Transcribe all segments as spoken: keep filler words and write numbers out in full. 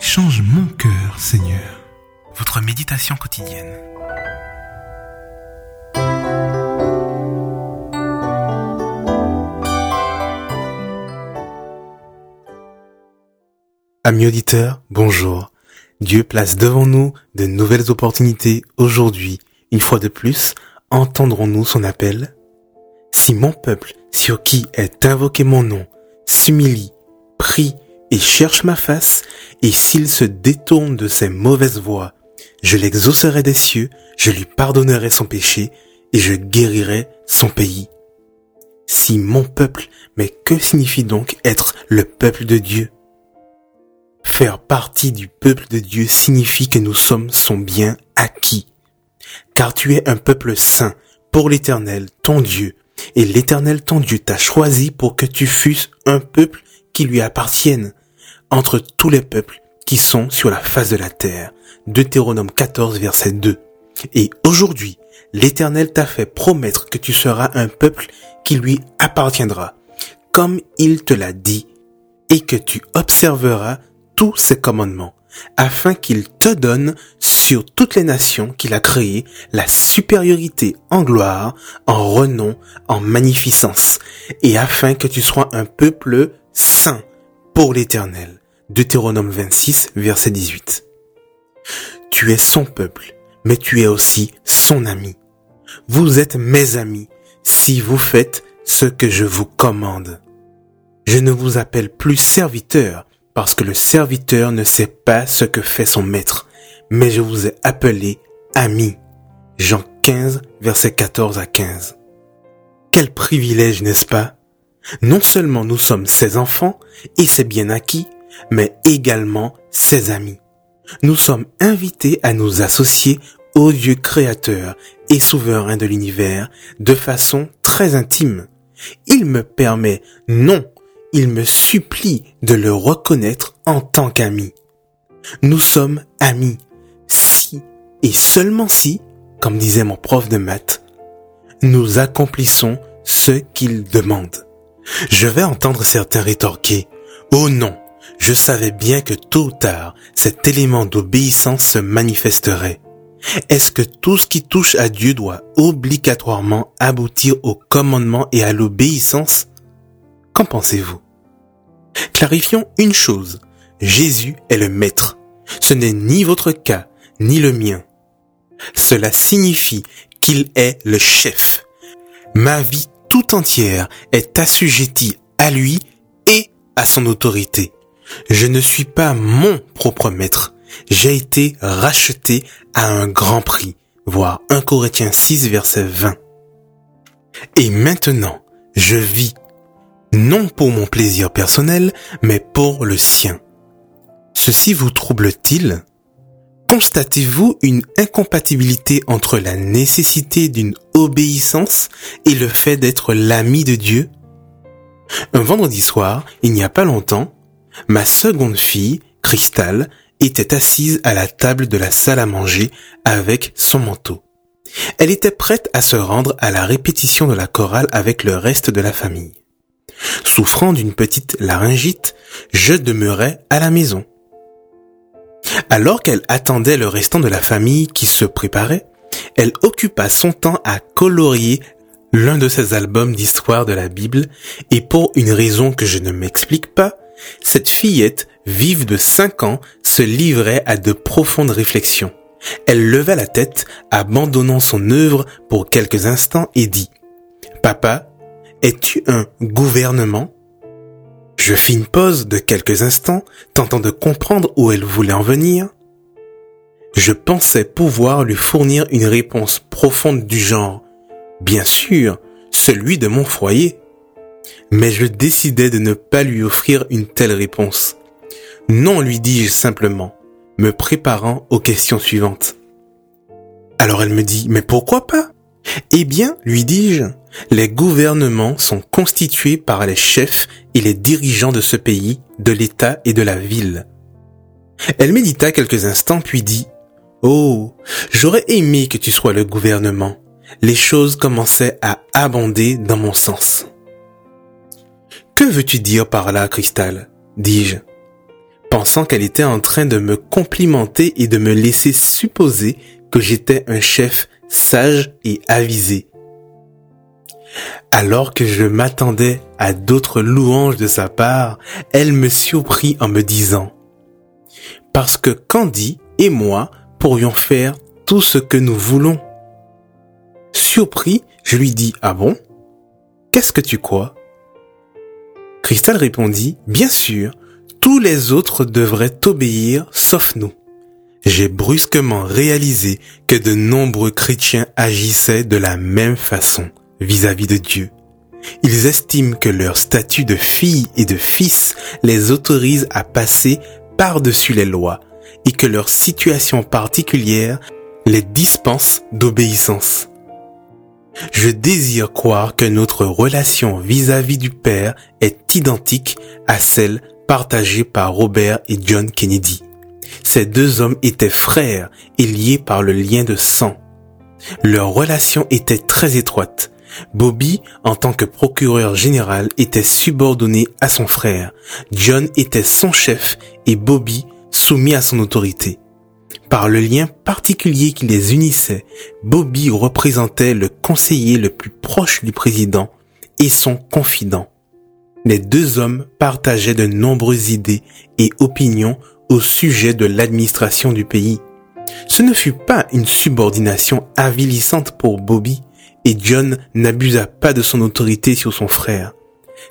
Change mon cœur, Seigneur. Votre méditation quotidienne. Amis auditeurs, bonjour. Dieu place devant nous de nouvelles opportunités aujourd'hui. Une fois de plus, entendrons-nous son appel ? Si mon peuple, sur qui est invoqué mon nom, s'humilie, prie et cherche ma face, et s'il se détourne de ses mauvaises voies, je l'exaucerai des cieux, je lui pardonnerai son péché, et je guérirai son pays. Si mon peuple, mais que signifie donc être le peuple de Dieu ? Faire partie du peuple de Dieu signifie que nous sommes son bien acquis. Car tu es un peuple saint pour l'Éternel, ton Dieu, et l'Éternel, ton Dieu, t'a choisi pour que tu fusses un peuple qui lui appartienne entre tous les peuples qui sont sur la face de la terre. Deutéronome quatorze, verset deux. Et aujourd'hui, l'Éternel t'a fait promettre que tu seras un peuple qui lui appartiendra, comme il te l'a dit, et que tu observeras tous ses commandements, afin qu'il te donne sur toutes les nations qu'il a créées la supériorité en gloire, en renom, en magnificence, et afin que tu sois un peuple saint pour l'Éternel. Deutéronome vingt-six, verset dix-huit. Tu es son peuple, mais tu es aussi son ami. Vous êtes mes amis si vous faites ce que je vous commande. Je ne vous appelle plus serviteur, parce que le serviteur ne sait pas ce que fait son maître, mais je vous ai appelé ami. Jean quinze, versets quatorze à quinze. Quel privilège, n'est-ce pas ? Non seulement nous sommes ses enfants et ses bien acquis, mais également ses amis. Nous sommes invités à nous associer au Dieu créateur et souverain de l'univers de façon très intime. Il me permet, non, il me supplie de le reconnaître en tant qu'ami. Nous sommes amis, si et seulement si, comme disait mon prof de maths, nous accomplissons ce qu'il demande. Je vais entendre certains rétorquer « Oh non, je savais bien que tôt ou tard, cet élément d'obéissance se manifesterait. Est-ce que tout ce qui touche à Dieu doit obligatoirement aboutir au commandement et à l'obéissance ? » Qu'en pensez-vous ? Clarifions une chose, Jésus est le maître. Ce n'est ni votre cas, ni le mien. Cela signifie qu'il est le chef. Ma vie tout entière est assujettie à lui et à son autorité. Je ne suis pas mon propre maître. J'ai été racheté à un grand prix. Voir premier Corinthiens six, verset vingt. Et maintenant, je vis. Non pour mon plaisir personnel, mais pour le sien. Ceci vous trouble-t-il ? Constatez-vous une incompatibilité entre la nécessité d'une obéissance et le fait d'être l'ami de Dieu ? Un vendredi soir, il n'y a pas longtemps, ma seconde fille, Cristal, était assise à la table de la salle à manger avec son manteau. Elle était prête à se rendre à la répétition de la chorale avec le reste de la famille. Souffrant d'une petite laryngite, je demeurais à la maison. Alors qu'elle attendait le restant de la famille qui se préparait, elle occupa son temps à colorier l'un de ses albums d'histoire de la Bible, et pour une raison que je ne m'explique pas, cette fillette, vive de cinq ans, se livrait à de profondes réflexions. Elle leva la tête, abandonnant son œuvre pour quelques instants, et dit « Papa, es-tu un gouvernement ? » Je fis une pause de quelques instants, tentant de comprendre où elle voulait en venir. Je pensais pouvoir lui fournir une réponse profonde du genre « Bien sûr, celui de mon foyer !» Mais je décidai de ne pas lui offrir une telle réponse. « Non !» lui dis-je simplement, me préparant aux questions suivantes. Alors elle me dit « Mais pourquoi pas ?» « Eh bien, lui dis-je, les gouvernements sont constitués par les chefs et les dirigeants de ce pays, de l'État et de la ville. » Elle médita quelques instants puis dit « Oh, j'aurais aimé que tu sois le gouvernement. Les choses commençaient à abonder dans mon sens. » Que veux-tu dire par là, Cristal ? dis-je, pensant qu'elle était en train de me complimenter et de me laisser supposer que j'étais un chef sage et avisé, alors que je m'attendais à d'autres louanges de sa part. Elle me surprit en me disant « Parce que Candy et moi pourrions faire tout ce que nous voulons. » Surpris, je lui dis « Ah bon ? Qu'est-ce que tu crois ?» Cristal répondit « Bien sûr, tous les autres devraient obéir sauf nous. » J'ai brusquement réalisé que de nombreux chrétiens agissaient de la même façon vis-à-vis de Dieu. Ils estiment que leur statut de fille et de fils les autorise à passer par-dessus les lois et que leur situation particulière les dispense d'obéissance. Je désire croire que notre relation vis-à-vis du Père est identique à celle partagée par Robert et John Kennedy. Ces deux hommes étaient frères et liés par le lien de sang. Leur relation était très étroite. Bobby, en tant que procureur général, était subordonné à son frère. John était son chef et Bobby soumis à son autorité. Par le lien particulier qui les unissait, Bobby représentait le conseiller le plus proche du président et son confident. Les deux hommes partageaient de nombreuses idées et opinions au sujet de l'administration du pays. Ce ne fut pas une subordination avilissante pour Bobby, et John n'abusa pas de son autorité sur son frère.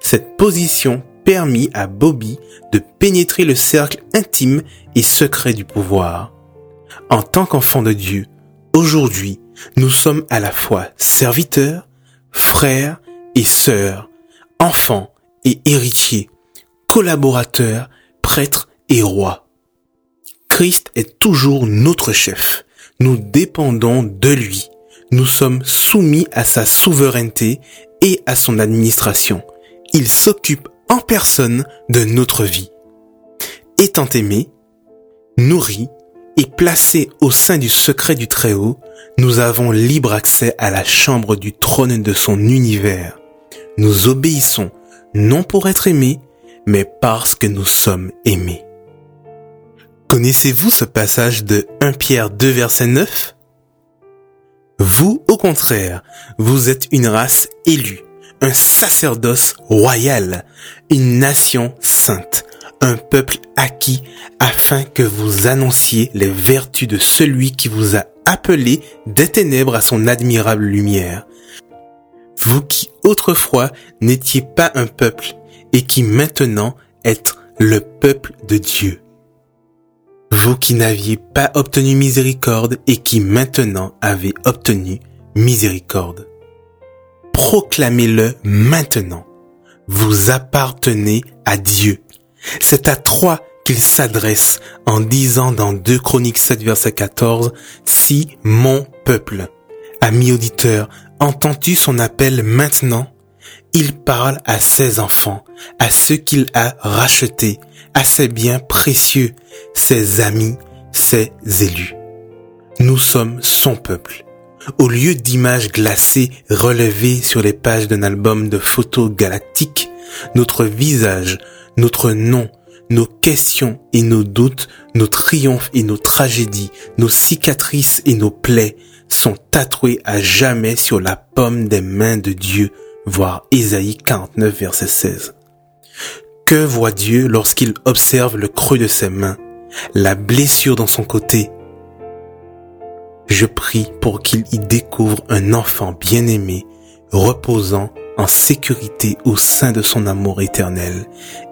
Cette position permit à Bobby de pénétrer le cercle intime et secret du pouvoir. En tant qu'enfant de Dieu, aujourd'hui, nous sommes à la fois serviteurs, frères et sœurs, enfants et héritiers, collaborateurs, prêtres et rois. Christ est toujours notre chef. Nous dépendons de lui. Nous sommes soumis à sa souveraineté et à son administration. Il s'occupe en personne de notre vie. Étant aimés, nourris et placés au sein du secret du Très-Haut, nous avons libre accès à la chambre du trône de son univers. Nous obéissons, non pour être aimés, mais parce que nous sommes aimés. Connaissez-vous ce passage de Première Pierre deux, verset neuf ? Vous, au contraire, vous êtes une race élue, un sacerdoce royal, une nation sainte, un peuple acquis, afin que vous annonciez les vertus de celui qui vous a appelé des ténèbres à son admirable lumière. Vous qui autrefois n'étiez pas un peuple et qui maintenant êtes le peuple de Dieu. Vous qui n'aviez pas obtenu miséricorde et qui maintenant avez obtenu miséricorde. Proclamez-le maintenant. Vous appartenez à Dieu. C'est à trois qu'il s'adresse en disant dans deux Chroniques sept, verset quatorze, « Si mon peuple, ami auditeur, entends-tu son appel maintenant ? Il parle à ses enfants, à ceux qu'il a rachetés, à ses biens précieux, ses amis, ses élus. Nous sommes son peuple. Au lieu d'images glacées relevées sur les pages d'un album de photos galactiques, notre visage, notre nom, nos questions et nos doutes, nos triomphes et nos tragédies, nos cicatrices et nos plaies sont tatoués à jamais sur la paume des mains de Dieu. Voir Ésaïe quarante-neuf, verset seize. Que voit Dieu lorsqu'il observe le creux de ses mains, la blessure dans son côté ? Je prie pour qu'il y découvre un enfant bien-aimé, reposant en sécurité au sein de son amour éternel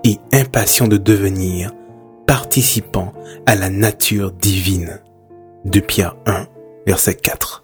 et impatient de devenir participant à la nature divine. deux Pierre un, verset quatre.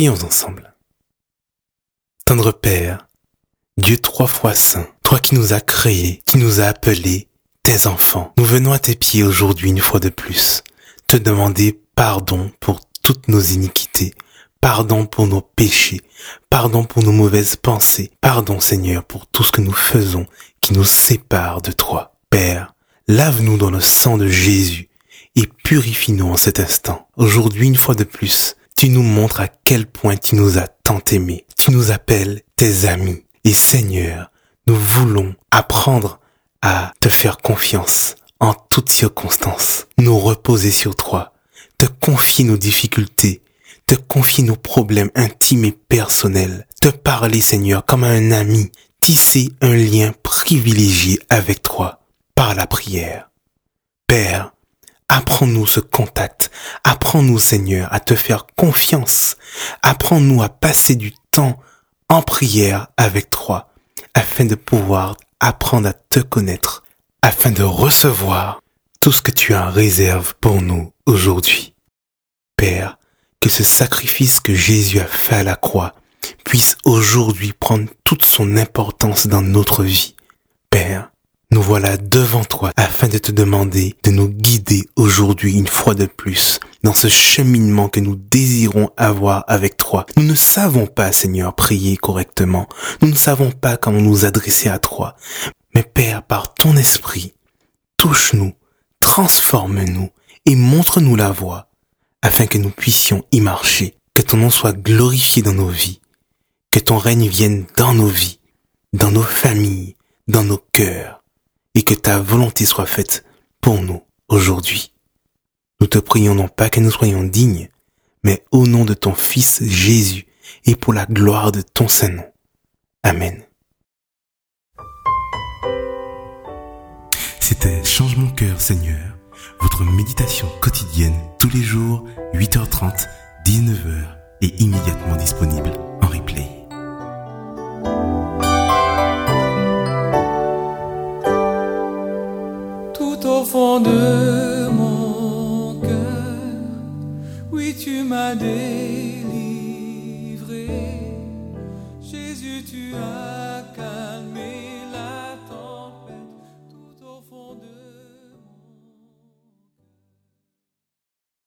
Prions ensemble. Tendre Père, Dieu trois fois saint, toi qui nous as créés, qui nous as appelés, tes enfants, nous venons à tes pieds aujourd'hui une fois de plus, te demander pardon pour toutes nos iniquités, pardon pour nos péchés, pardon pour nos mauvaises pensées, pardon Seigneur pour tout ce que nous faisons qui nous sépare de toi. Père, lave-nous dans le sang de Jésus et purifie-nous en cet instant. Aujourd'hui, une fois de plus, tu nous montres à quel point tu nous as tant aimés. Tu nous appelles tes amis. Et Seigneur, nous voulons apprendre à te faire confiance en toutes circonstances, nous reposer sur toi, te confier nos difficultés, te confier nos problèmes intimes et personnels, te parler Seigneur comme à un ami, tisser un lien privilégié avec toi par la prière. Père, apprends-nous ce contact, apprends-nous Seigneur à te faire confiance, apprends-nous à passer du temps en prière avec toi, afin de pouvoir apprendre à te connaître, afin de recevoir tout ce que tu as en réserve pour nous aujourd'hui. Père, que ce sacrifice que Jésus a fait à la croix puisse aujourd'hui prendre toute son importance dans notre vie. Père, nous voilà devant toi afin de te demander de nous guider aujourd'hui une fois de plus dans ce cheminement que nous désirons avoir avec toi. Nous ne savons pas, Seigneur, prier correctement. Nous ne savons pas comment nous adresser à toi. Mais Père, par ton esprit, touche-nous, transforme-nous et montre-nous la voie afin que nous puissions y marcher. Que ton nom soit glorifié dans nos vies. Que ton règne vienne dans nos vies, dans nos familles, dans nos cœurs, et que ta volonté soit faite pour nous aujourd'hui. Nous te prions non pas que nous soyons dignes, mais au nom de ton Fils Jésus et pour la gloire de ton Saint-Nom. Amen. C'était « Change mon cœur, Seigneur », votre méditation quotidienne tous les jours, huit heures trente, dix-neuf heures et immédiatement disponible en replay. Au fond de mon cœur, oui, tu m'as délivré, Jésus, tu as calmé.